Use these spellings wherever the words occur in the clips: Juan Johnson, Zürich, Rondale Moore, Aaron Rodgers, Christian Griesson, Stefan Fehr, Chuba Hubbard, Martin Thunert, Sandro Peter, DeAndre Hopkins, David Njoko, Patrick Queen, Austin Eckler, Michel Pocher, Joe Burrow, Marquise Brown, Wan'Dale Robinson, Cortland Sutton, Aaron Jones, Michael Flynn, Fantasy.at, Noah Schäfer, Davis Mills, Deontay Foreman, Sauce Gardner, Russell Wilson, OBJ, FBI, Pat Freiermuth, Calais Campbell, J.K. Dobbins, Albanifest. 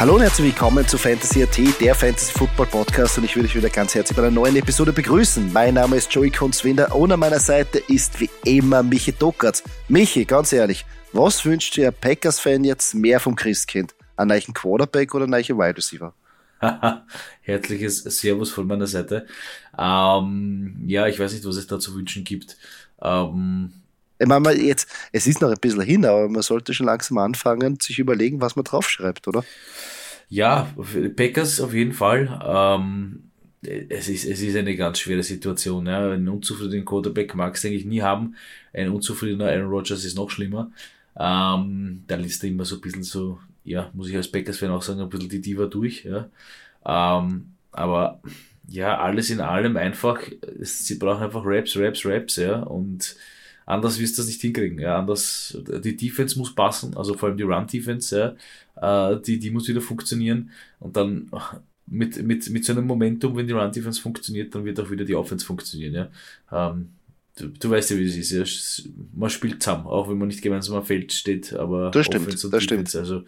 Hallo und herzlich willkommen zu Fantasy.at, der Fantasy Football Podcast, und ich würde dich wieder ganz herzlich bei einer neuen Episode begrüßen. Mein Name ist Joey Kunzwinder und an meiner Seite ist wie immer Michi Dockertz. Michi, ganz ehrlich, was wünscht dir ein Packers-Fan jetzt mehr vom Christkind? Einen neuen Quarterback oder einen neuen Wide Receiver? Herzliches Servus von meiner Seite. Ja, ich weiß nicht, was es da zu wünschen gibt. Ich meine, jetzt, es ist noch ein bisschen hin, aber man sollte schon langsam anfangen, sich überlegen, was man draufschreibt, oder? Ja, Packers auf jeden Fall. Es ist eine ganz schwere Situation. Ja. Einen unzufriedenen Quarterback magst du eigentlich nie haben. Ein unzufriedener Aaron Rodgers ist noch schlimmer. Dann ist er immer so ein bisschen so, ja, muss ich als Packers-Fan auch sagen, ein bisschen die Diva durch. Ja. Aber ja, alles in allem einfach, sie brauchen einfach Raps, ja, und anders wirst du das nicht hinkriegen. Ja, anders, die Defense muss passen, also vor allem die Run-Defense, ja, die muss wieder funktionieren. Und dann mit so einem Momentum, wenn die Run-Defense funktioniert, dann wird auch wieder die Offense funktionieren. Ja. Du weißt ja, wie es ist. Ja. Man spielt zusammen, auch wenn man nicht gemeinsam am Feld steht. Aber das stimmt, Offense und das Defense, stimmt. Also,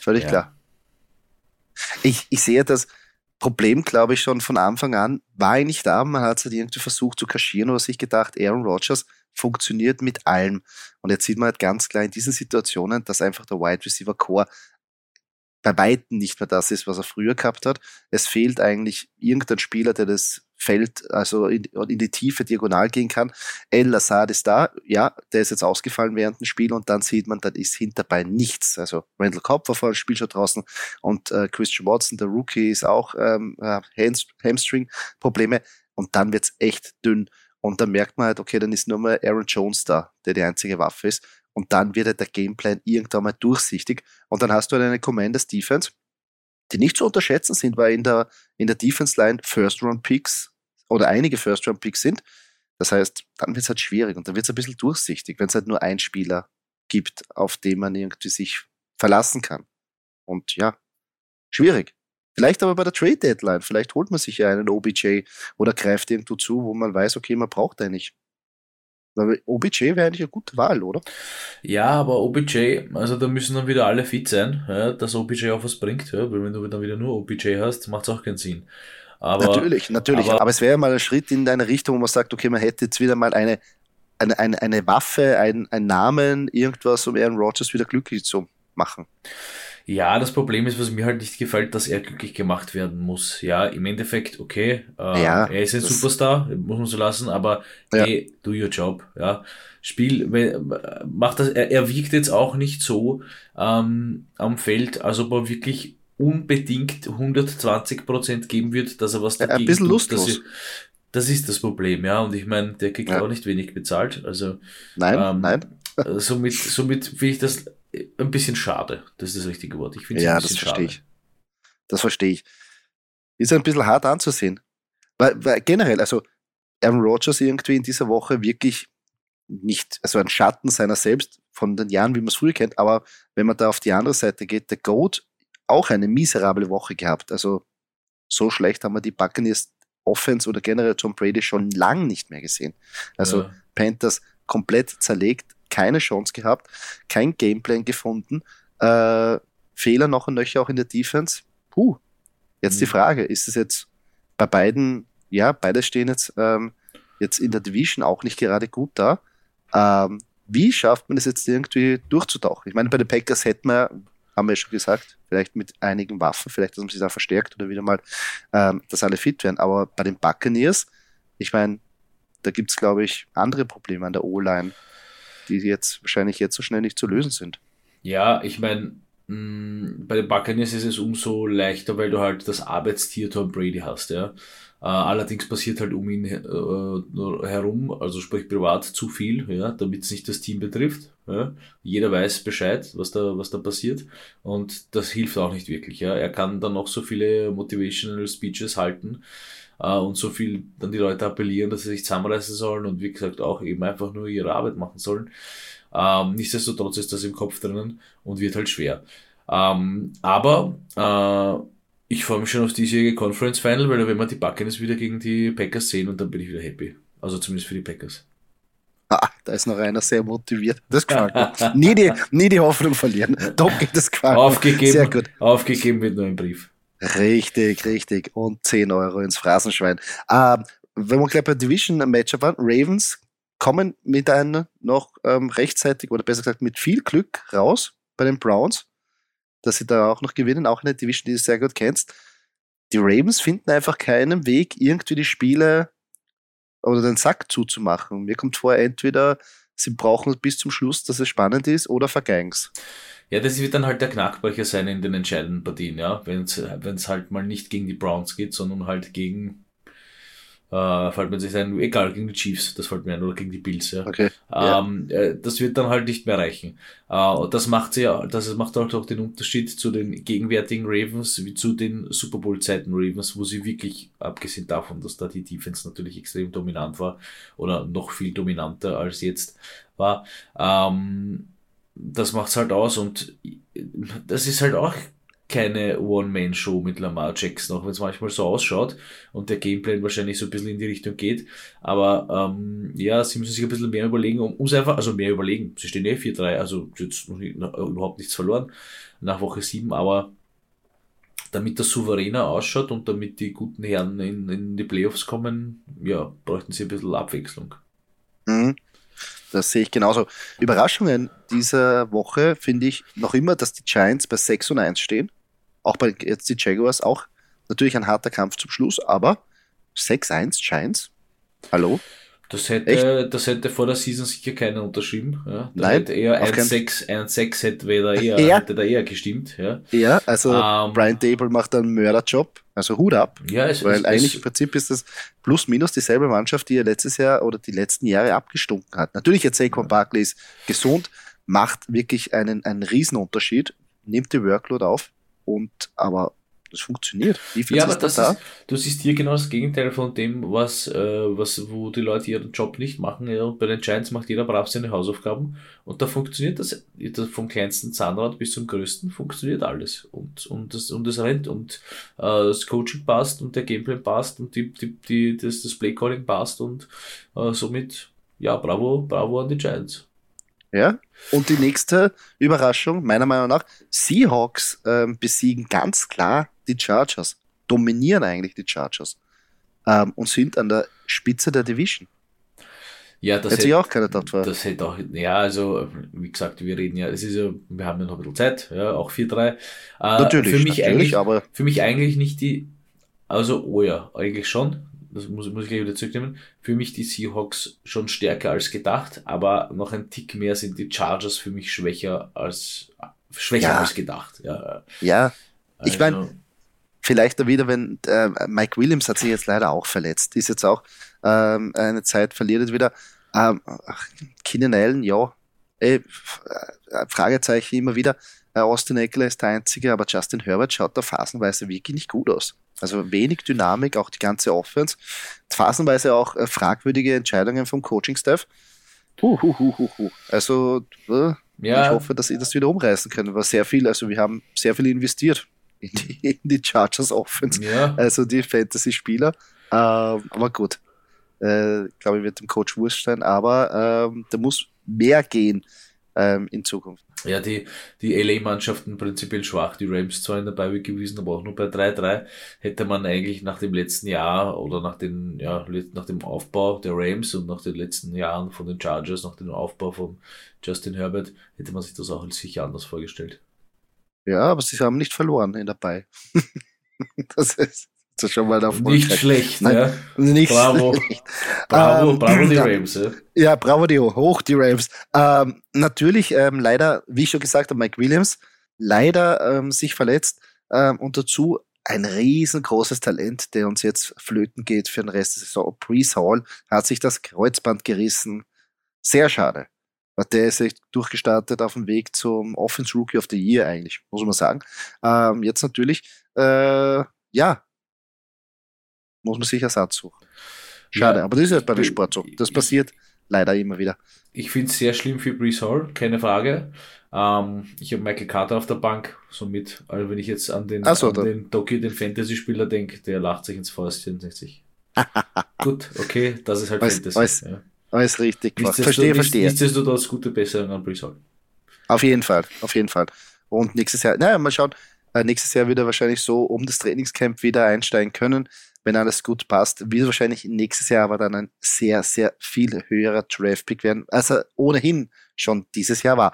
völlig ja. Klar. Ich sehe das Problem, glaube ich, schon von Anfang an, war eigentlich da. Man hat es halt irgendwie versucht zu kaschieren oder sich gedacht, Aaron Rodgers funktioniert mit allem. Und jetzt sieht man halt ganz klar in diesen Situationen, dass einfach der Wide Receiver Core bei Weitem nicht mehr das ist, was er früher gehabt hat. Es fehlt eigentlich irgendein Spieler, der das Feld, also in die Tiefe diagonal gehen kann. El-Lazard ist da, ja, der ist jetzt ausgefallen während dem Spiel, und dann sieht man, dann ist hinterbei nichts. Also Randall Cobb war vor dem Spiel schon draußen, und Christian Watson, der Rookie, ist auch Hamstring-Probleme, und dann wird's echt dünn. Und dann merkt man halt, okay, dann ist nur mal Aaron Jones da, der die einzige Waffe ist. Und dann wird halt der Gameplan irgendwann mal durchsichtig. Und dann hast du halt eine Commanders-Defense, die nicht zu unterschätzen sind, weil in der Defense-Line First-Round-Picks oder einige First-Round-Picks sind. Das heißt, dann wird es halt schwierig und dann wird es ein bisschen durchsichtig, wenn es halt nur einen Spieler gibt, auf den man irgendwie sich verlassen kann. Und ja, schwierig. Vielleicht aber bei der Trade-Deadline, vielleicht holt man sich ja einen OBJ oder greift irgendwo zu, wo man weiß, okay, man braucht den nicht. Weil OBJ wäre eigentlich eine gute Wahl, oder? Ja, aber OBJ, also da müssen dann wieder alle fit sein, ja, dass OBJ auch was bringt. Ja, weil wenn du dann wieder nur OBJ hast, macht es auch keinen Sinn. Aber, natürlich. Aber es wäre ja mal ein Schritt in eine Richtung, wo man sagt, okay, man hätte jetzt wieder mal eine Waffe, einen Namen, irgendwas, um Aaron Rodgers wieder glücklich zu machen. Ja, das Problem ist, was mir halt nicht gefällt, dass er glücklich gemacht werden muss. Ja, im Endeffekt, okay, er ist ein Superstar, muss man so lassen, aber ja. Hey, do your job. Ja, er wirkt jetzt auch nicht so am Feld, als ob er wirklich unbedingt 120% geben wird, dass er was dagegen tut. Ein bisschen lustlos. Das ist das Problem, ja, und ich meine, der kriegt auch nicht wenig bezahlt, also nein. Somit finde ich das ein bisschen schade, das ist das richtige Wort. Ich finde es ein bisschen schade. Ja, das verstehe ich. Ist ein bisschen hart anzusehen. Weil generell, also Aaron Rodgers irgendwie in dieser Woche wirklich nicht, also ein Schatten seiner selbst von den Jahren, wie man es früher kennt, aber wenn man da auf die andere Seite geht, der GOAT auch eine miserable Woche gehabt. Also so schlecht haben wir die Buccaneers Offense oder generell Tom Brady schon lang nicht mehr gesehen. Also ja. Panthers komplett zerlegt, keine Chance gehabt, kein Gameplan gefunden, Fehler noch und nöcher auch in der Defense. Jetzt die Frage, ist es jetzt bei beiden, ja, beide stehen jetzt in der Division auch nicht gerade gut da. Wie schafft man es jetzt irgendwie durchzutauchen? Ich meine, bei den Packers haben wir ja schon gesagt, vielleicht mit einigen Waffen, vielleicht, dass man sich da verstärkt oder wieder mal, dass alle fit werden. Aber bei den Buccaneers, ich meine, da gibt es, glaube ich, andere Probleme an der O-Line, die jetzt wahrscheinlich jetzt so schnell nicht zu lösen sind. Ja, ich meine, bei den Buccaneers ist es umso leichter, weil du halt das Arbeitstier Tom Brady hast. Ja. Allerdings passiert halt um ihn herum, also sprich privat, zu viel, ja, damit es nicht das Team betrifft. Ja. Jeder weiß Bescheid, was da passiert, und das hilft auch nicht wirklich. Ja. Er kann dann noch so viele Motivational Speeches halten und so viel dann die Leute appellieren, dass sie sich zusammenreißen sollen und wie gesagt auch eben einfach nur ihre Arbeit machen sollen. Nichtsdestotrotz ist das im Kopf drinnen und wird halt schwer. Ich freue mich schon auf diesjährige Conference Final, weil wenn wir die Buccaneers wieder gegen die Packers sehen, und dann bin ich wieder happy. Also zumindest für die Packers. Ah, da ist noch einer sehr motiviert. Das gefällt mir. Nie die Hoffnung verlieren. Doch geht das gefällt mir. Aufgegeben, sehr gut. Aufgegeben wird nur ein Brief. Richtig. Und 10 Euro ins Phrasenschwein. Wenn wir gleich bei Division-Matchup waren, Ravens kommen mit einem noch rechtzeitig, oder besser gesagt mit viel Glück raus bei den Browns, dass sie da auch noch gewinnen, auch eine Division, die du sehr gut kennst. Die Ravens finden einfach keinen Weg, irgendwie die Spiele oder den Sack zuzumachen. Mir kommt vor, entweder sie brauchen es bis zum Schluss, dass es spannend ist, oder vergeigen's. Ja, das wird dann halt der Knackbrecher sein in den entscheidenden Partien, ja. Wenn es halt mal nicht gegen die Browns geht, sondern halt gegen fällt mir sich ein, egal, gegen die Chiefs, das fällt mir ein, oder gegen die Bills, ja. Okay. Das wird dann halt nicht mehr reichen. Das macht halt auch den Unterschied zu den gegenwärtigen Ravens wie zu den Super Bowl-Zeiten Ravens, wo sie wirklich, abgesehen davon, dass da die Defense natürlich extrem dominant war, oder noch viel dominanter als jetzt war, das macht's halt aus, und das ist halt auch keine One-Man-Show mit Lamar Jackson, auch wenn es manchmal so ausschaut und der Gameplan wahrscheinlich so ein bisschen in die Richtung geht, aber sie müssen sich ein bisschen mehr überlegen, sie stehen 4-3, also jetzt überhaupt nichts verloren nach Woche 7, aber damit das souveräner ausschaut und damit die guten Herren in die Playoffs kommen, ja, bräuchten sie ein bisschen Abwechslung. Mhm. Das sehe ich genauso. Überraschungen dieser Woche finde ich noch immer, dass die Giants bei 6-1 stehen. Auch bei jetzt die Jaguars auch. Natürlich ein harter Kampf zum Schluss, aber 6-1 Giants? Hallo? Das hätte vor der Season sicher keiner unterschrieben. Ja, da hätte eher 1-6 hätte da eher gestimmt. Ja, ja, also Brian Dable macht einen Mörderjob, also Hut ab. Ja, weil eigentlich im Prinzip ist das plus minus dieselbe Mannschaft, die er letztes Jahr oder die letzten Jahre abgestunken hat. Natürlich, jetzt Saquon Barkley ist gesund, macht wirklich einen Riesenunterschied, nimmt die Workload auf, aber das funktioniert. Ja, aber du siehst hier genau das Gegenteil von dem, wo die Leute ihren Job nicht machen. Ja, bei den Giants macht jeder brav seine Hausaufgaben und da funktioniert das vom kleinsten Zahnrad bis zum größten, funktioniert alles. Und das rennt und das Coaching passt und der Gameplan passt und das Playcalling passt und somit, ja, bravo an die Giants. Ja, und die nächste Überraschung, meiner Meinung nach, Seahawks besiegen ganz klar die Chargers, dominieren eigentlich die Chargers und sind an der Spitze der Division. Ja, das hätte sich auch keiner gedacht. Das hätte auch, ja, also, wie gesagt, wir reden ja, wir haben ja noch ein bisschen Zeit, ja, auch 4-3. Das muss ich gleich wieder zurücknehmen. Für mich die Seahawks schon stärker als gedacht, aber noch ein Tick mehr sind die Chargers für mich schwächer als gedacht. Ja, ja. Also, ich meine, vielleicht auch wieder, wenn Mike Williams hat sich jetzt leider auch verletzt, ist jetzt auch eine Zeit verliert jetzt wieder. Keenan Allen, ja, Fragezeichen immer wieder. Austin Eckler ist der Einzige, aber Justin Herbert schaut da phasenweise wirklich nicht gut aus. Also wenig Dynamik, auch die ganze Offense. Phasenweise auch fragwürdige Entscheidungen vom Coaching-Staff. Also ich hoffe, dass sie das wieder umreißen können, weil wir haben sehr viel investiert in die Chargers-Offense, ja. Also die Fantasy-Spieler. Aber gut, glaube ich, wird dem Coach wurscht sein, aber da muss mehr gehen in Zukunft. Ja, die LA-Mannschaften prinzipiell schwach, die Rams zwar in der Bye Week gewesen, aber auch nur bei 3-3, hätte man eigentlich nach dem letzten Jahr oder nach dem Aufbau der Rams und nach den letzten Jahren von den Chargers, nach dem Aufbau von Justin Herbert, hätte man sich das auch sicher anders vorgestellt. Ja, aber sie haben nicht verloren in der Bye. Das ist schon mal davon. Nicht schlecht, nein, ja. Nicht bravo. Schlecht. Bravo die Rams. Ja, ja, bravo hoch die Rams. Natürlich, leider, wie ich schon gesagt habe, Mike Williams, leider sich verletzt und dazu ein riesengroßes Talent, der uns jetzt flöten geht für den Rest der Saison. Breece Hall hat sich das Kreuzband gerissen. Sehr schade. Der ist echt durchgestartet auf dem Weg zum Offense Rookie of the Year eigentlich, muss man sagen. Jetzt natürlich, muss man sich Ersatz suchen. Schade, ja, aber das ist halt bei der Sport so. Das passiert leider immer wieder. Ich finde es sehr schlimm für Breece Hall, keine Frage. Ich habe Michael Carter auf der Bank, somit, also wenn ich jetzt an den Doki, den Fantasy-Spieler denke, der lacht sich ins Fäustchen. Gut, okay, das ist halt Fantasy. Ja. Alles richtig gemacht. Verstehe. Nichtsdestotrotz gute Besserung an Breesal. Auf jeden Fall. Und nächstes Jahr, naja, mal schauen, nächstes Jahr wird er wahrscheinlich so um das Trainingscamp wieder einsteigen können, wenn alles gut passt. Wird wahrscheinlich nächstes Jahr aber dann ein sehr, sehr viel höherer Draftpick werden, als er ohnehin schon dieses Jahr war.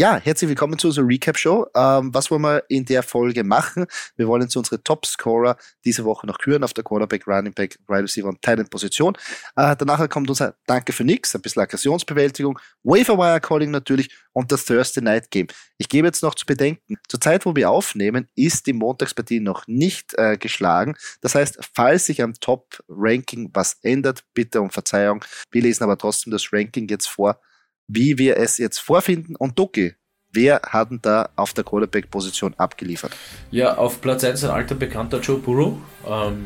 Ja, herzlich willkommen zu unserer Recap-Show. Was wollen wir in der Folge machen? Wir wollen jetzt unsere Top-Scorer diese Woche noch küren auf der Quarterback, Running Back, Wide Receiver und Tight-End-Position. Danach kommt unser Danke für nix, ein bisschen Aggressionsbewältigung, Waiver-Wire-Calling natürlich und das Thursday-Night-Game. Ich gebe jetzt noch zu bedenken, zur Zeit, wo wir aufnehmen, ist die Montagspartie noch nicht geschlagen. Das heißt, falls sich am Top-Ranking was ändert, bitte um Verzeihung. Wir lesen aber trotzdem das Ranking jetzt vor, wie wir es jetzt vorfinden. Und Doki, wer hat denn da auf der Quarterback-Position abgeliefert? Ja, auf Platz 1 ein alter Bekannter, Joe Burrow,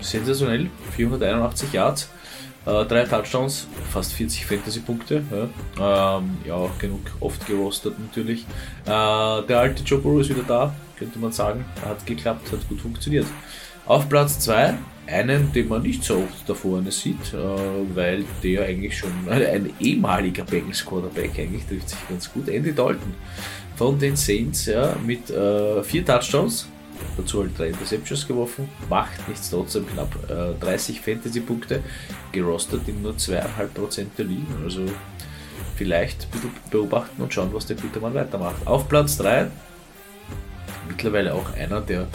sensationell, 481 Yards, 3 Touchdowns, fast 40 Fantasy-Punkte, ja auch genug oft gerostet natürlich. Der alte Joe Burrow ist wieder da, könnte man sagen, hat geklappt, hat gut funktioniert. Auf Platz 2, einen, den man nicht so oft da vorne sieht, weil der eigentlich schon ein ehemaliger Bengals-Quarterback eigentlich trifft sich ganz gut. Andy Dalton von den Saints, ja, mit 4 Touchdowns, dazu halt 3 Interceptions geworfen, macht nichts, trotzdem knapp 30 Fantasy-Punkte, gerostet in nur 2,5% der Ligen, also vielleicht ein bisschen beobachten und schauen, was der Petermann weitermacht. Auf Platz 3, mittlerweile auch einer, der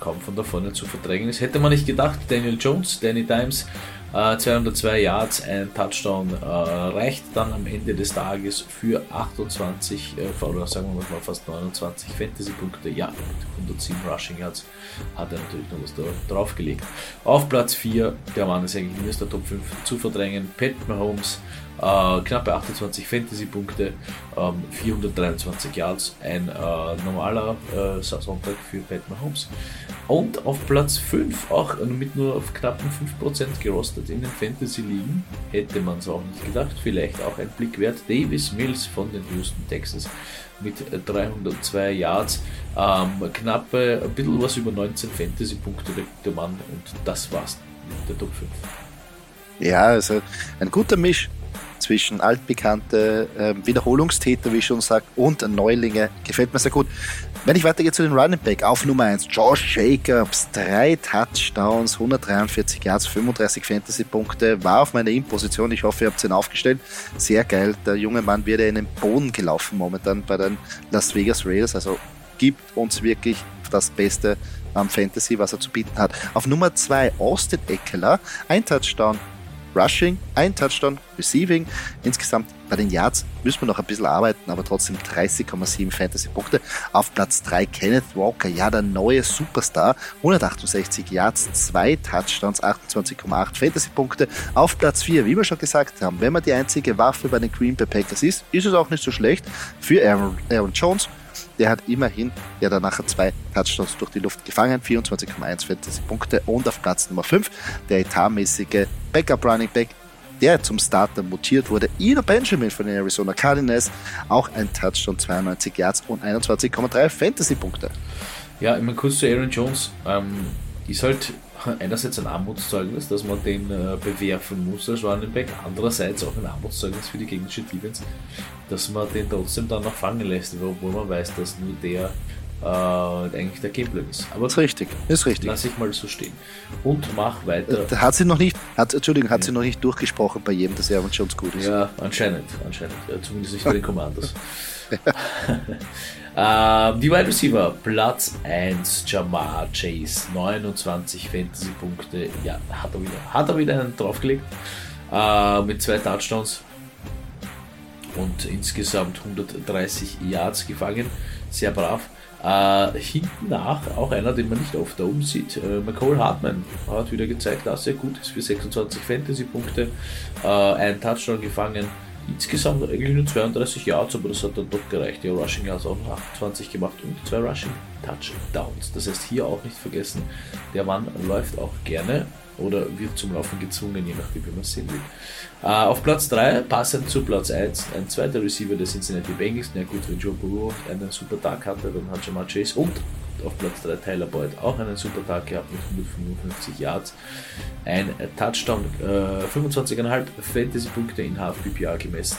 kaum von da vorne zu verdrängen ist. Hätte man nicht gedacht, Daniel Jones, Danny Dimes, 202 Yards, ein Touchdown, reicht dann am Ende des Tages für 28, oder sagen wir mal fast 29 Fantasy-Punkte. Ja, mit 107 Rushing Yards hat er natürlich noch was da draufgelegt. Auf Platz 4, der Mann ist eigentlich nur aus der Top 5 zu verdrängen, Pat Mahomes, knappe 28 Fantasy-Punkte, 423 Yards, ein normaler Sonntag für Pat Mahomes. Und auf Platz 5, auch mit nur auf knappen 5% gerostet in den Fantasy-Ligen, hätte man es auch nicht gedacht, vielleicht auch ein Blick wert, Davis Mills von den Houston Texans mit 302 Yards, knappe, ein bisschen was über 19 Fantasy-Punkte der Mann, und das war's mit der Top 5. Ja, also ein guter Misch zwischen altbekannte Wiederholungstäter, wie ich schon sage, und Neulinge. Gefällt mir sehr gut. Wenn ich weitergehe zu den Running Back, auf Nummer 1, Josh Jacobs, 3 Touchdowns, 143 Yards, 35 Fantasy-Punkte, war auf meiner In-Position. Ich hoffe, ihr habt ihn aufgestellt. Sehr geil, der junge Mann wird ja in den Boden gelaufen momentan bei den Las Vegas Raiders, also gibt uns wirklich das Beste am Fantasy, was er zu bieten hat. Auf Nummer 2, Austin Eckler, 1 Touchdown, Rushing, 1 Touchdown, Receiving. Insgesamt bei den Yards müssen wir noch ein bisschen arbeiten, aber trotzdem 30,7 Fantasy-Punkte. Auf Platz 3 Kenneth Walker, ja, der neue Superstar. 168 Yards, 2 Touchdowns, 28,8 Fantasy-Punkte. Auf Platz 4, wie wir schon gesagt haben, wenn man die einzige Waffe bei den Green Bay Packers ist, ist es auch nicht so schlecht für Aaron Jones. Der hat immerhin ja danach 2 Touchdowns durch die Luft gefangen, 24,1 Fantasy-Punkte. Und auf Platz Nummer 5, der etatmäßige Backup-Running-Back, der zum Starter mutiert wurde, Eno Benjamin von den Arizona Cardinals, auch ein Touchdown, 92 Yards und 21,3 Fantasy-Punkte. Ja, immer kurz zu Aaron Jones, ist halt einerseits ein Armutszeugnis, dass man den bewerfen muss als Running Back, andererseits auch ein Armutszeugnis für die gegnerische Defense, dass man den trotzdem dann noch fangen lässt, obwohl man weiß, dass nur der eigentlich der Gameplan ist. Aber ist richtig. Lass ich mal so stehen und mach weiter. Hat sie noch nicht durchgesprochen bei jedem, dass er uns schon gut ist. Ja, anscheinend. Zumindest nicht bei den Commanders. Die Wide Receiver, Platz 1, Ja'Marr Chase, 29 Fantasy-Punkte, ja, hat er wieder einen draufgelegt, mit 2 Touchdowns und insgesamt 130 Yards gefangen, sehr brav. Hinten nach auch einer, den man nicht oft da oben sieht, McCole Hartmann hat wieder gezeigt, dass er gut ist für 26 Fantasy-Punkte, einen Touchdown gefangen. Insgesamt eigentlich nur 32 Yards, aber das hat dann doch gereicht. Ja, Rushing hat auch noch 28 gemacht und 2 Rushing Touchdowns. Das heißt, hier auch nicht vergessen, der Mann läuft auch gerne oder wird zum Laufen gezwungen, je nachdem, wie man es sehen will. Auf Platz 3, passend zu Platz 1, ein zweiter Receiver der Cincinnati Bengals. Na gut, wenn Joe Burrow einen super Tag hatte, dann hat Ja'Marr Chase und auf Platz 3 Tyler Boyd auch einen super Tag gehabt mit 155 Yards. Ein Touchdown, 25,5 Fantasy-Punkte in HFPPA gemessen.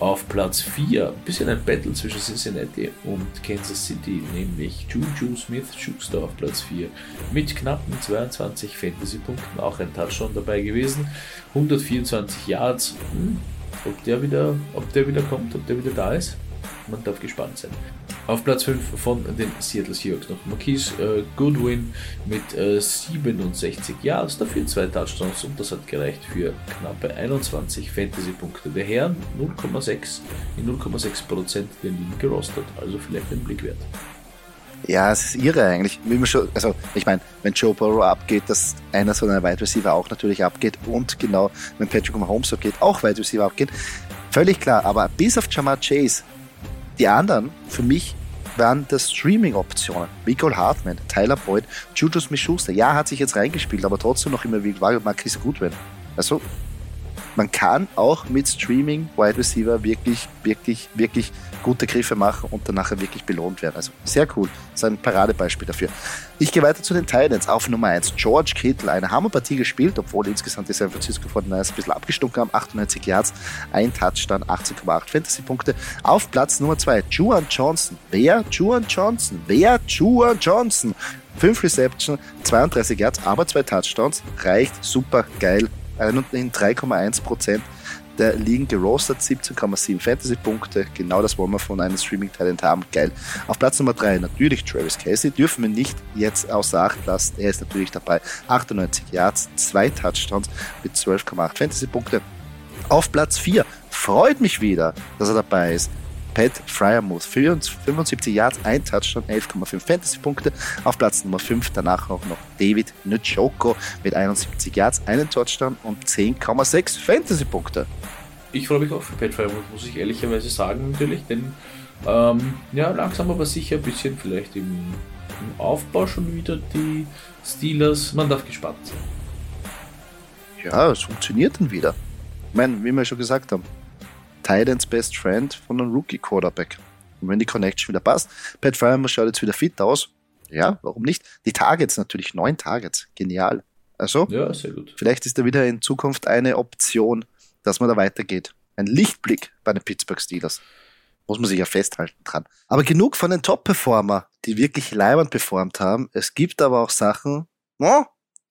Auf Platz 4, ein bisschen ein Battle zwischen Cincinnati und Kansas City, nämlich Juju Smith-Schuster auf Platz 4 mit knappen 22 Fantasy-Punkten, auch ein Touchdown dabei gewesen, 124 Yards, ob der wieder kommt, ob der wieder da ist, man darf gespannt sein. Auf Platz 5 von den Seattle Seahawks noch Marquise Goodwin mit 67 Yards, dafür 2 Touchdowns und das hat gereicht für knappe 21 Fantasy-Punkte. Der Herr 0,6% der Ligen gerostet, also vielleicht ein Blick wert. Ja, es ist irre eigentlich. Also ich meine, wenn Joe Burrow abgeht, dass einer so einer Wide Receiver auch natürlich abgeht und genau, wenn Patrick Mahomes abgeht, auch Wide Receiver abgeht. Völlig klar, aber bis auf Ja'Marr Chase, die anderen, für mich, waren das Streaming-Optionen. McCole Hartmann, Tyler Boyd, Juju Smith-Schuster. Ja, hat sich jetzt reingespielt, aber trotzdem noch immer wie war Marquise Goodwin. Also, man kann auch mit Streaming Wide Receiver wirklich gute Griffe machen und dann nachher wirklich belohnt werden. Also, sehr cool. Das ist ein Paradebeispiel dafür. Ich gehe weiter zu den Titans auf Nummer 1. George Kittle, eine Hammerpartie gespielt, obwohl insgesamt die San Francisco 49ers ein bisschen abgestunken haben. 98 Yards, ein Touchdown, 18,8 Fantasy-Punkte. Auf Platz Nummer 2, Juan Johnson. 5 Reception, 32 Yards, aber 2 Touchdowns. Reicht super geil. In 3,1% der Ligen gerostet, 17,7 Fantasy-Punkte. Genau das wollen wir von einem Streaming-Talent haben. Geil. Auf Platz Nummer 3 natürlich Travis Kelce. Dürfen wir nicht jetzt außer Acht lassen. Er ist natürlich dabei. 98 Yards, 2 Touchdowns mit 12,8 Fantasy-Punkte. Auf Platz 4 freut mich wieder, dass er dabei ist. Pat Freiermuth, 75 Yards, ein Touchdown, 11,5 Fantasy-Punkte. Auf Platz Nummer 5 danach auch noch David Njoko mit 71 Yards, einen Touchdown und 10,6 Fantasy-Punkte. Ich freue mich auch für Pat Freiermuth, muss ich ehrlicherweise sagen natürlich, denn langsam aber sicher ein bisschen vielleicht im Aufbau schon wieder die Steelers, man darf gespannt sein. Ja, es funktioniert dann wieder. Ich meine, wie wir schon gesagt haben, Titans Best Friend von einem Rookie-Quarterback. Und wenn die Connection wieder passt, Pat Freiermuth schaut jetzt wieder fit aus. Ja, warum nicht? Die Targets natürlich, 9 Targets. Genial. Also, ja, sehr gut. Vielleicht ist da wieder in Zukunft eine Option, dass man da weitergeht. Ein Lichtblick bei den Pittsburgh Steelers. Muss man sich ja festhalten dran. Aber genug von den Top-Performer, die wirklich leibend performt haben. Es gibt aber auch Sachen,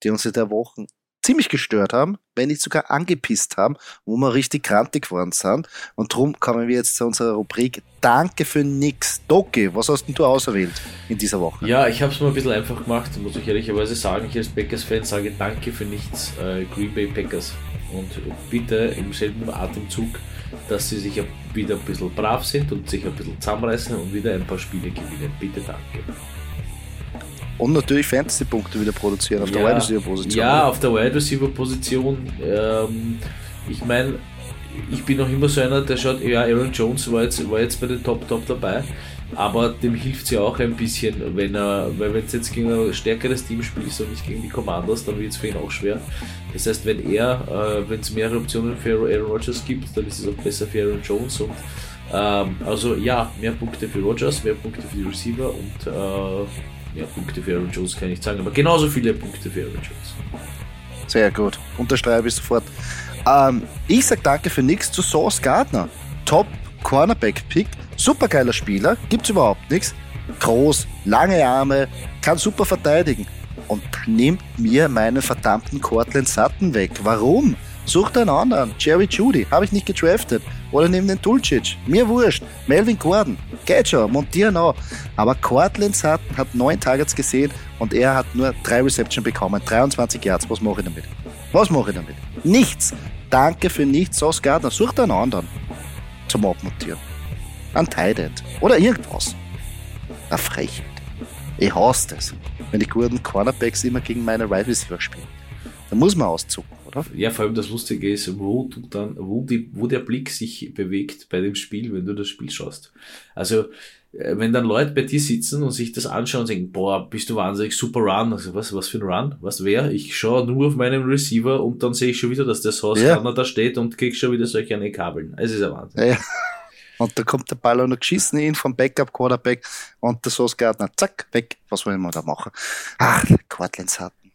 die uns in der Woche ziemlich gestört haben, wenn nicht sogar angepisst haben, wo wir richtig krantig geworden sind. Und darum kommen wir jetzt zu unserer Rubrik Danke für nix. Doki, was hast denn du auserwählt in dieser Woche? Ja, ich habe es mal ein bisschen einfach gemacht, muss ich ehrlicherweise sagen. Ich als Packers-Fan sage Danke für nichts, Green Bay Packers. Und bitte im selben Atemzug, dass sie sich wieder ein bisschen brav sind und sich ein bisschen zusammenreißen und wieder ein paar Spiele gewinnen. Bitte danke. Und natürlich Fantasy-Punkte wieder produzieren auf der Wide Receiver-Position. Ja, auf der Wide Receiver-Position. Ich meine, ich bin noch immer so einer, der schaut, ja, Aaron Jones war jetzt bei den Top dabei, aber dem hilft es ja auch ein bisschen, wenn es jetzt gegen ein stärkeres Team spielst und nicht gegen die Commanders, dann wird es für ihn auch schwer. Das heißt, wenn es mehrere Optionen für Aaron Rodgers gibt, dann ist es auch besser für Aaron Jones und also ja, mehr Punkte für Rodgers, mehr Punkte für die Receiver und ja, Punkte für Aaron Jones kann ich nicht sagen, aber genauso viele Punkte für Aaron Jones. Sehr gut, unterschreibe ich sofort. Ich sage Danke für nichts zu Sauce Gardner. Top Cornerback-Pick, super geiler Spieler, gibt's überhaupt nichts. Groß, lange Arme, kann super verteidigen. Und nimmt mir meinen verdammten Cortland Sutton weg. Warum? Sucht einen anderen. Jerry Judy, habe ich nicht gedraftet. Oder neben den Dulcich. Mir wurscht. Melvin Gordon. Geht schon. Montieren auch. Aber Cortland Sutton hat 9 Targets gesehen und er hat nur 3 Reception bekommen. 23 Yards. Was mache ich damit? Nichts. Danke für nichts. Sauce Gardner. Sucht einen anderen. Zum Abmontieren. Ein Tight End. Oder irgendwas. Eine Frechheit. Ich hasse das. Wenn die guten Cornerbacks immer gegen meine Wide Receiver spielen. Da muss man auszucken, oder? Ja, vor allem das Lustige ist, wo der Blick sich bewegt bei dem Spiel, wenn du das Spiel schaust. Also wenn dann Leute bei dir sitzen und sich das anschauen und denken, boah, bist du wahnsinnig, super Run, also, was für ein Run, was wer? Ich schaue nur auf meinen Receiver und dann sehe ich schon wieder, dass der Sauce Gardner da steht und krieg schon wieder solche an den Kabeln. Es ist ein Wahnsinn. Ja. Und da kommt der Ball auch noch geschissen hin vom Backup-Quarterback und der Sauce Gardner, zack, weg. Was wollen wir da machen? Ach, Cortland hatten.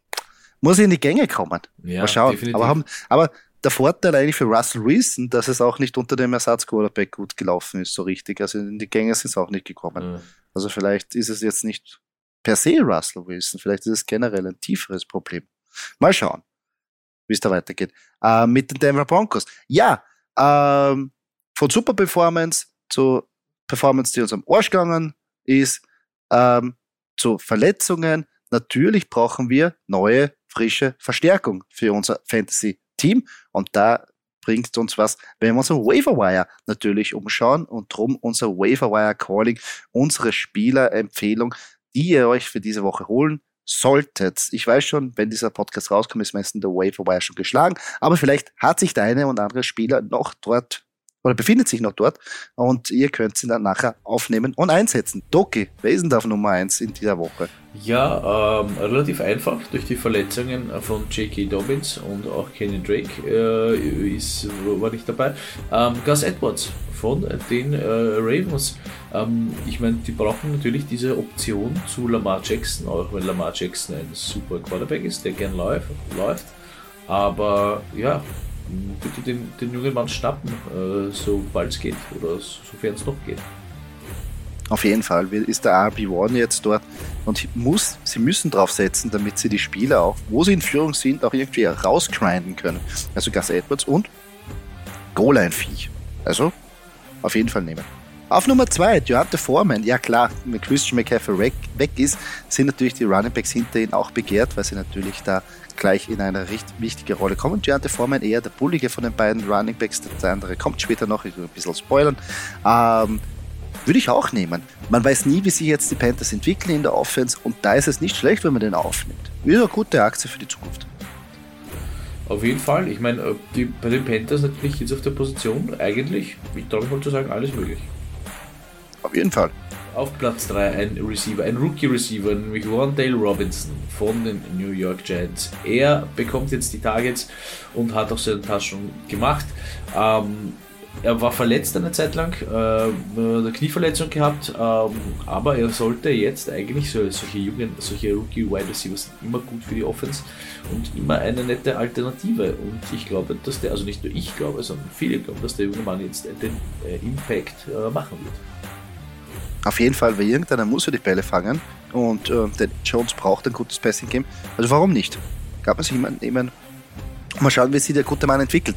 Muss in die Gänge kommen. Ja, mal schauen. Definitiv. Aber der Vorteil eigentlich für Russell Wilson, dass es auch nicht unter dem Ersatz-Quarterback gut gelaufen ist, so richtig. Also in die Gänge sind es auch nicht gekommen. Ja. Also vielleicht ist es jetzt nicht per se Russell Wilson, vielleicht ist es generell ein tieferes Problem. Mal schauen, wie es da weitergeht. Mit den Denver Broncos. Ja, von super Performance zu Performance, die uns am Arsch gegangen ist, zu Verletzungen. Natürlich brauchen wir neue, frische Verstärkung für unser Fantasy-Team. Und da bringt uns was, wenn wir unser Waiver-Wire natürlich umschauen und drum unser Waiver-Wire-Calling, unsere Spielerempfehlung, die ihr euch für diese Woche holen solltet. Ich weiß schon, wenn dieser Podcast rauskommt, ist meistens der Waiver-Wire schon geschlagen, aber vielleicht hat sich der eine und andere Spieler noch dort oder befindet sich noch dort und ihr könnt sie dann nachher aufnehmen und einsetzen. Doki, wer ist denn auf Nummer 1 in dieser Woche? Ja, relativ einfach. Durch die Verletzungen von J.K. Dobbins und auch Kenyon Drake war nicht dabei. Gus Edwards von den Ravens. Ich meine, die brauchen natürlich diese Option zu Lamar Jackson, auch wenn Lamar Jackson ein super Quarterback ist, der gern läuft. Aber ja, bitte den jungen Mann schnappen, sobald es geht oder sofern es noch geht. Auf jeden Fall ist der RB1 jetzt dort und sie müssen drauf setzen, damit sie die Spieler auch, wo sie in Führung sind, auch irgendwie rausgrinden können. Also Gus Edwards und Goal-Line-Viech. Also auf jeden Fall nehmen. Auf Nummer 2, Deontay Foreman. Ja klar, wenn Christian McCaffrey weg ist, sind natürlich die Running Backs hinter ihnen auch begehrt, weil sie natürlich da gleich in eine richtig wichtige Rolle kommen. Deontay Foreman eher der bullige von den beiden Running Backs, der andere kommt später noch, ich will ein bisschen spoilern. Würde ich auch nehmen. Man weiß nie, wie sich jetzt die Panthers entwickeln in der Offense und da ist es nicht schlecht, wenn man den aufnimmt. Wieder eine gute Aktie für die Zukunft. Auf jeden Fall. Ich meine, bei den Panthers natürlich jetzt auf der Position eigentlich, ich traue mich mal zu sagen, alles möglich. Auf jeden Fall. Auf Platz 3 ein Receiver, ein Rookie-Receiver, nämlich Wan'Dale Robinson von den New York Giants. Er bekommt jetzt die Targets und hat auch seinen Touchdown gemacht. Er war verletzt eine Zeit lang, eine Knieverletzung gehabt, aber er sollte jetzt eigentlich, solche Rookie-Wide-Receivers sind immer gut für die Offense und immer eine nette Alternative. Und ich glaube, dass der, also nicht nur ich glaube, sondern viele glauben, dass der junge Mann jetzt den Impact machen wird. Auf jeden Fall, weil irgendeiner muss ja die Bälle fangen und der Jones braucht ein gutes Passing-Game. Also warum nicht? Kann man sich jemanden nehmen. Mal schauen, wie sich der gute Mann entwickelt.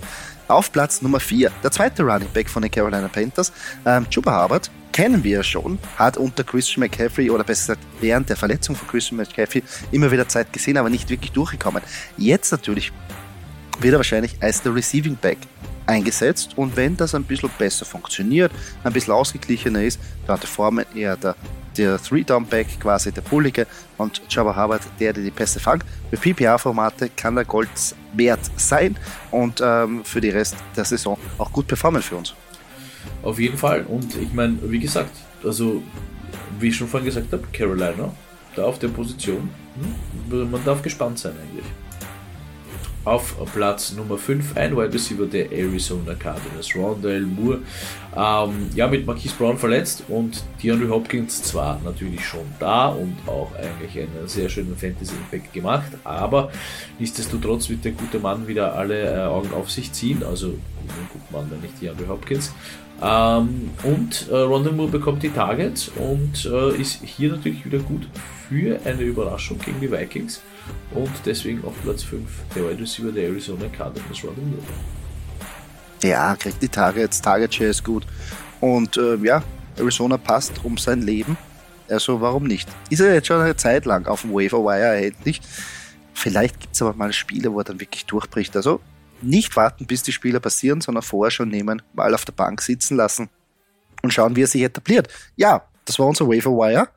Auf Platz Nummer 4, der zweite Running Back von den Carolina Panthers, Chuba Hubbard, kennen wir ja schon, hat unter Christian McCaffrey oder besser gesagt während der Verletzung von Christian McCaffrey immer wieder Zeit gesehen, aber nicht wirklich durchgekommen. Jetzt natürlich wird er wahrscheinlich als der Receiving Back eingesetzt und wenn das ein bisschen besser funktioniert, ein bisschen ausgeglichener ist, dann hat der Foreman eher der Three-Down-Back, quasi der Bullige und Chuba Hubbard, der die Pässe fängt. Für PPA-Formate kann der Gold wert sein und für die Rest der Saison auch gut performen für uns. Auf jeden Fall und ich meine, wie gesagt, also wie ich schon vorhin gesagt habe, Carolina, da auf der Position, man darf gespannt sein eigentlich. Auf Platz Nummer 5, ein Wide Receiver der Arizona Cardinals, Rondale Moore. Mit Marquise Brown verletzt und DeAndre Hopkins zwar natürlich schon da und auch eigentlich einen sehr schönen Fantasy-Impact gemacht, aber nichtsdestotrotz wird der gute Mann wieder alle Augen auf sich ziehen, also einen guten Mann, wenn nicht DeAndre Hopkins. Rondale Moore bekommt die Targets und ist hier natürlich wieder gut für eine Überraschung gegen die Vikings. Und deswegen auf Platz 5 der Wide Receiver der Arizona Cardinals, Rondale Moore. Ja, kriegt die Targets, Target Share ist gut. Und Arizona passt um sein Leben. Also warum nicht? Ist er jetzt schon eine Zeit lang auf dem Waiver Wire erhältlich. Vielleicht gibt es aber mal Spiele, wo er dann wirklich durchbricht. Also nicht warten, bis die Spieler passieren, sondern vorher schon nehmen, mal auf der Bank sitzen lassen und schauen, wie er sich etabliert. Ja, das war unser Waiver Wire.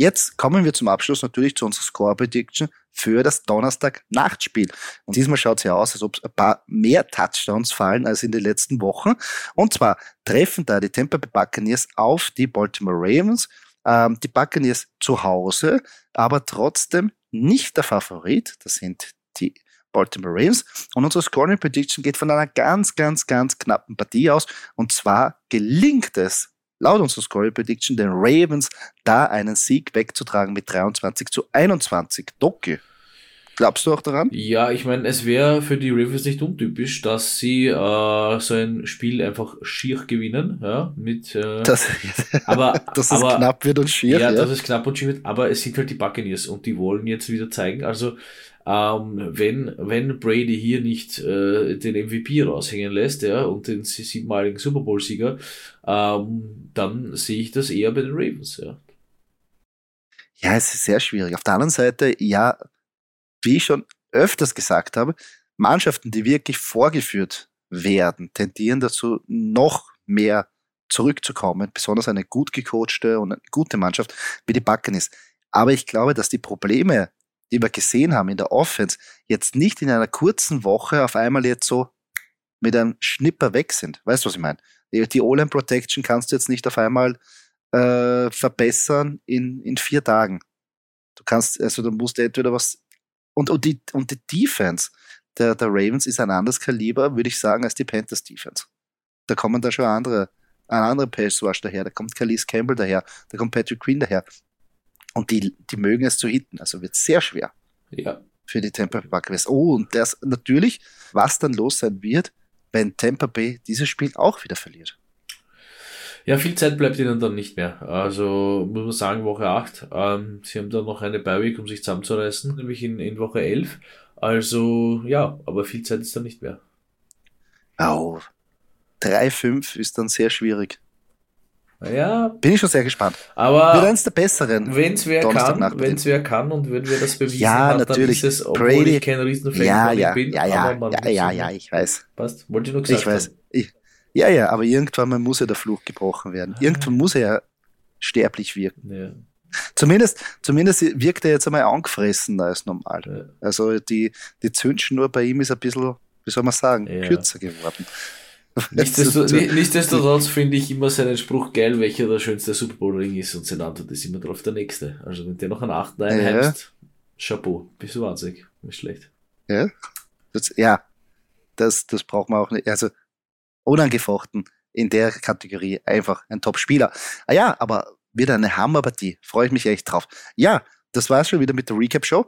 Jetzt kommen wir zum Abschluss natürlich zu unserer Score Prediction für das Donnerstag-Nachtspiel. Und diesmal schaut es ja aus, als ob es ein paar mehr Touchdowns fallen als in den letzten Wochen. Und zwar treffen da die Tampa Bay Buccaneers auf die Baltimore Ravens. Die Buccaneers zu Hause, aber trotzdem nicht der Favorit. Das sind die Baltimore Ravens. Und unsere Scoring Prediction geht von einer ganz, ganz, ganz knappen Partie aus. Und zwar gelingt es, laut unserer Scoring Prediction, den Ravens da einen Sieg wegzutragen mit 23-21. Doki, glaubst du auch daran? Ja, ich meine, es wäre für die Ravens nicht untypisch, dass sie so ein Spiel einfach schier gewinnen. Ja, mit, dass es knapp wird und schier. Ja, dass es knapp und schier wird, aber es sind halt die Buccaneers und die wollen jetzt wieder zeigen, also wenn Brady hier nicht den MVP raushängen lässt, ja, und den siebenmaligen Super Bowl-Sieger, dann sehe ich das eher bei den Ravens. Ja. Ja, es ist sehr schwierig. Auf der anderen Seite, ja, wie ich schon öfters gesagt habe, Mannschaften, die wirklich vorgeführt werden, tendieren dazu, noch mehr zurückzukommen, besonders eine gut gecoachte und eine gute Mannschaft wie die Buccaneers. Aber ich glaube, dass die Probleme, die wir gesehen haben in der Offense, jetzt nicht in einer kurzen Woche auf einmal jetzt so mit einem Schnipper weg sind. Weißt du, was ich meine? Die O-Line Protection kannst du jetzt nicht auf einmal verbessern in 4 Tagen. Du musst entweder was. Und die Defense der Ravens ist ein anderes Kaliber, würde ich sagen, als die Panthers Defense. Da kommen da schon andere Pass-Rush daher, da kommt Calais Campbell daher, da kommt Patrick Queen daher. Und die mögen es zu hitten. Also wird sehr schwer für die Tampa Bay Buccaneers. Oh, und das natürlich, was dann los sein wird, wenn Tampa Bay dieses Spiel auch wieder verliert. Ja, viel Zeit bleibt ihnen dann nicht mehr. Also muss man sagen, Woche 8. Sie haben dann noch eine Bye-Week, um sich zusammenzureißen, nämlich in Woche 11. Also ja, aber viel Zeit ist dann nicht mehr. Oh, 3-5 ist dann sehr schwierig. Ja, bin ich schon sehr gespannt. Aber wir werden es der Besseren. Wenn es wer kann und wenn wir das bewiesen haben, natürlich. Dann ist es, obwohl ich kein Riesenfan bin. Ich weiß. Passt? Wollte ich nur gesagt haben. Ich weiß, aber irgendwann mal muss ja der Fluch gebrochen werden. Irgendwann muss er ja sterblich wirken. Ja. Zumindest wirkt er jetzt einmal angefressener als normal. Ja. Also die Zündschnur bei ihm ist ein bisschen, wie soll man sagen, kürzer geworden. Nichtsdestotrotz finde ich immer seinen Spruch geil, welcher der schönste Super Bowl-Ring ist, und seine Antwort ist immer drauf der nächste. Also wenn der noch einen 8. einheimst, Chapeau, bist du wahnsinnig, nicht schlecht. Ja, das braucht man auch nicht. Also unangefochten in der Kategorie einfach ein Top-Spieler. Ah ja, aber wieder eine Hammerpartie, freue ich mich echt drauf. Ja, das war es schon wieder mit der Recap-Show.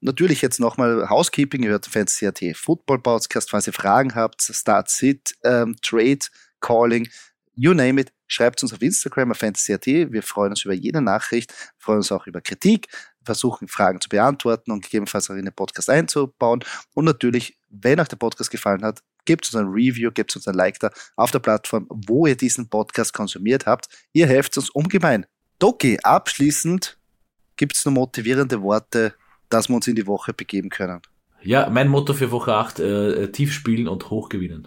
Natürlich jetzt nochmal Housekeeping, ihr hört Fantasy.at, Football-Podcast, falls ihr Fragen habt, Start-Sit, Trade, Calling, you name it, schreibt uns auf Instagram, auf Fantasy.at, wir freuen uns über jede Nachricht, freuen uns auch über Kritik, versuchen Fragen zu beantworten und gegebenenfalls auch in den Podcast einzubauen. Und natürlich, wenn euch der Podcast gefallen hat, gebt uns ein Review, gebt uns ein Like da auf der Plattform, wo ihr diesen Podcast konsumiert habt. Ihr helft uns ungemein. Doki, abschließend gibt es noch motivierende Worte, dass wir uns in die Woche begeben können. Ja, mein Motto für Woche 8, tief spielen und hoch gewinnen.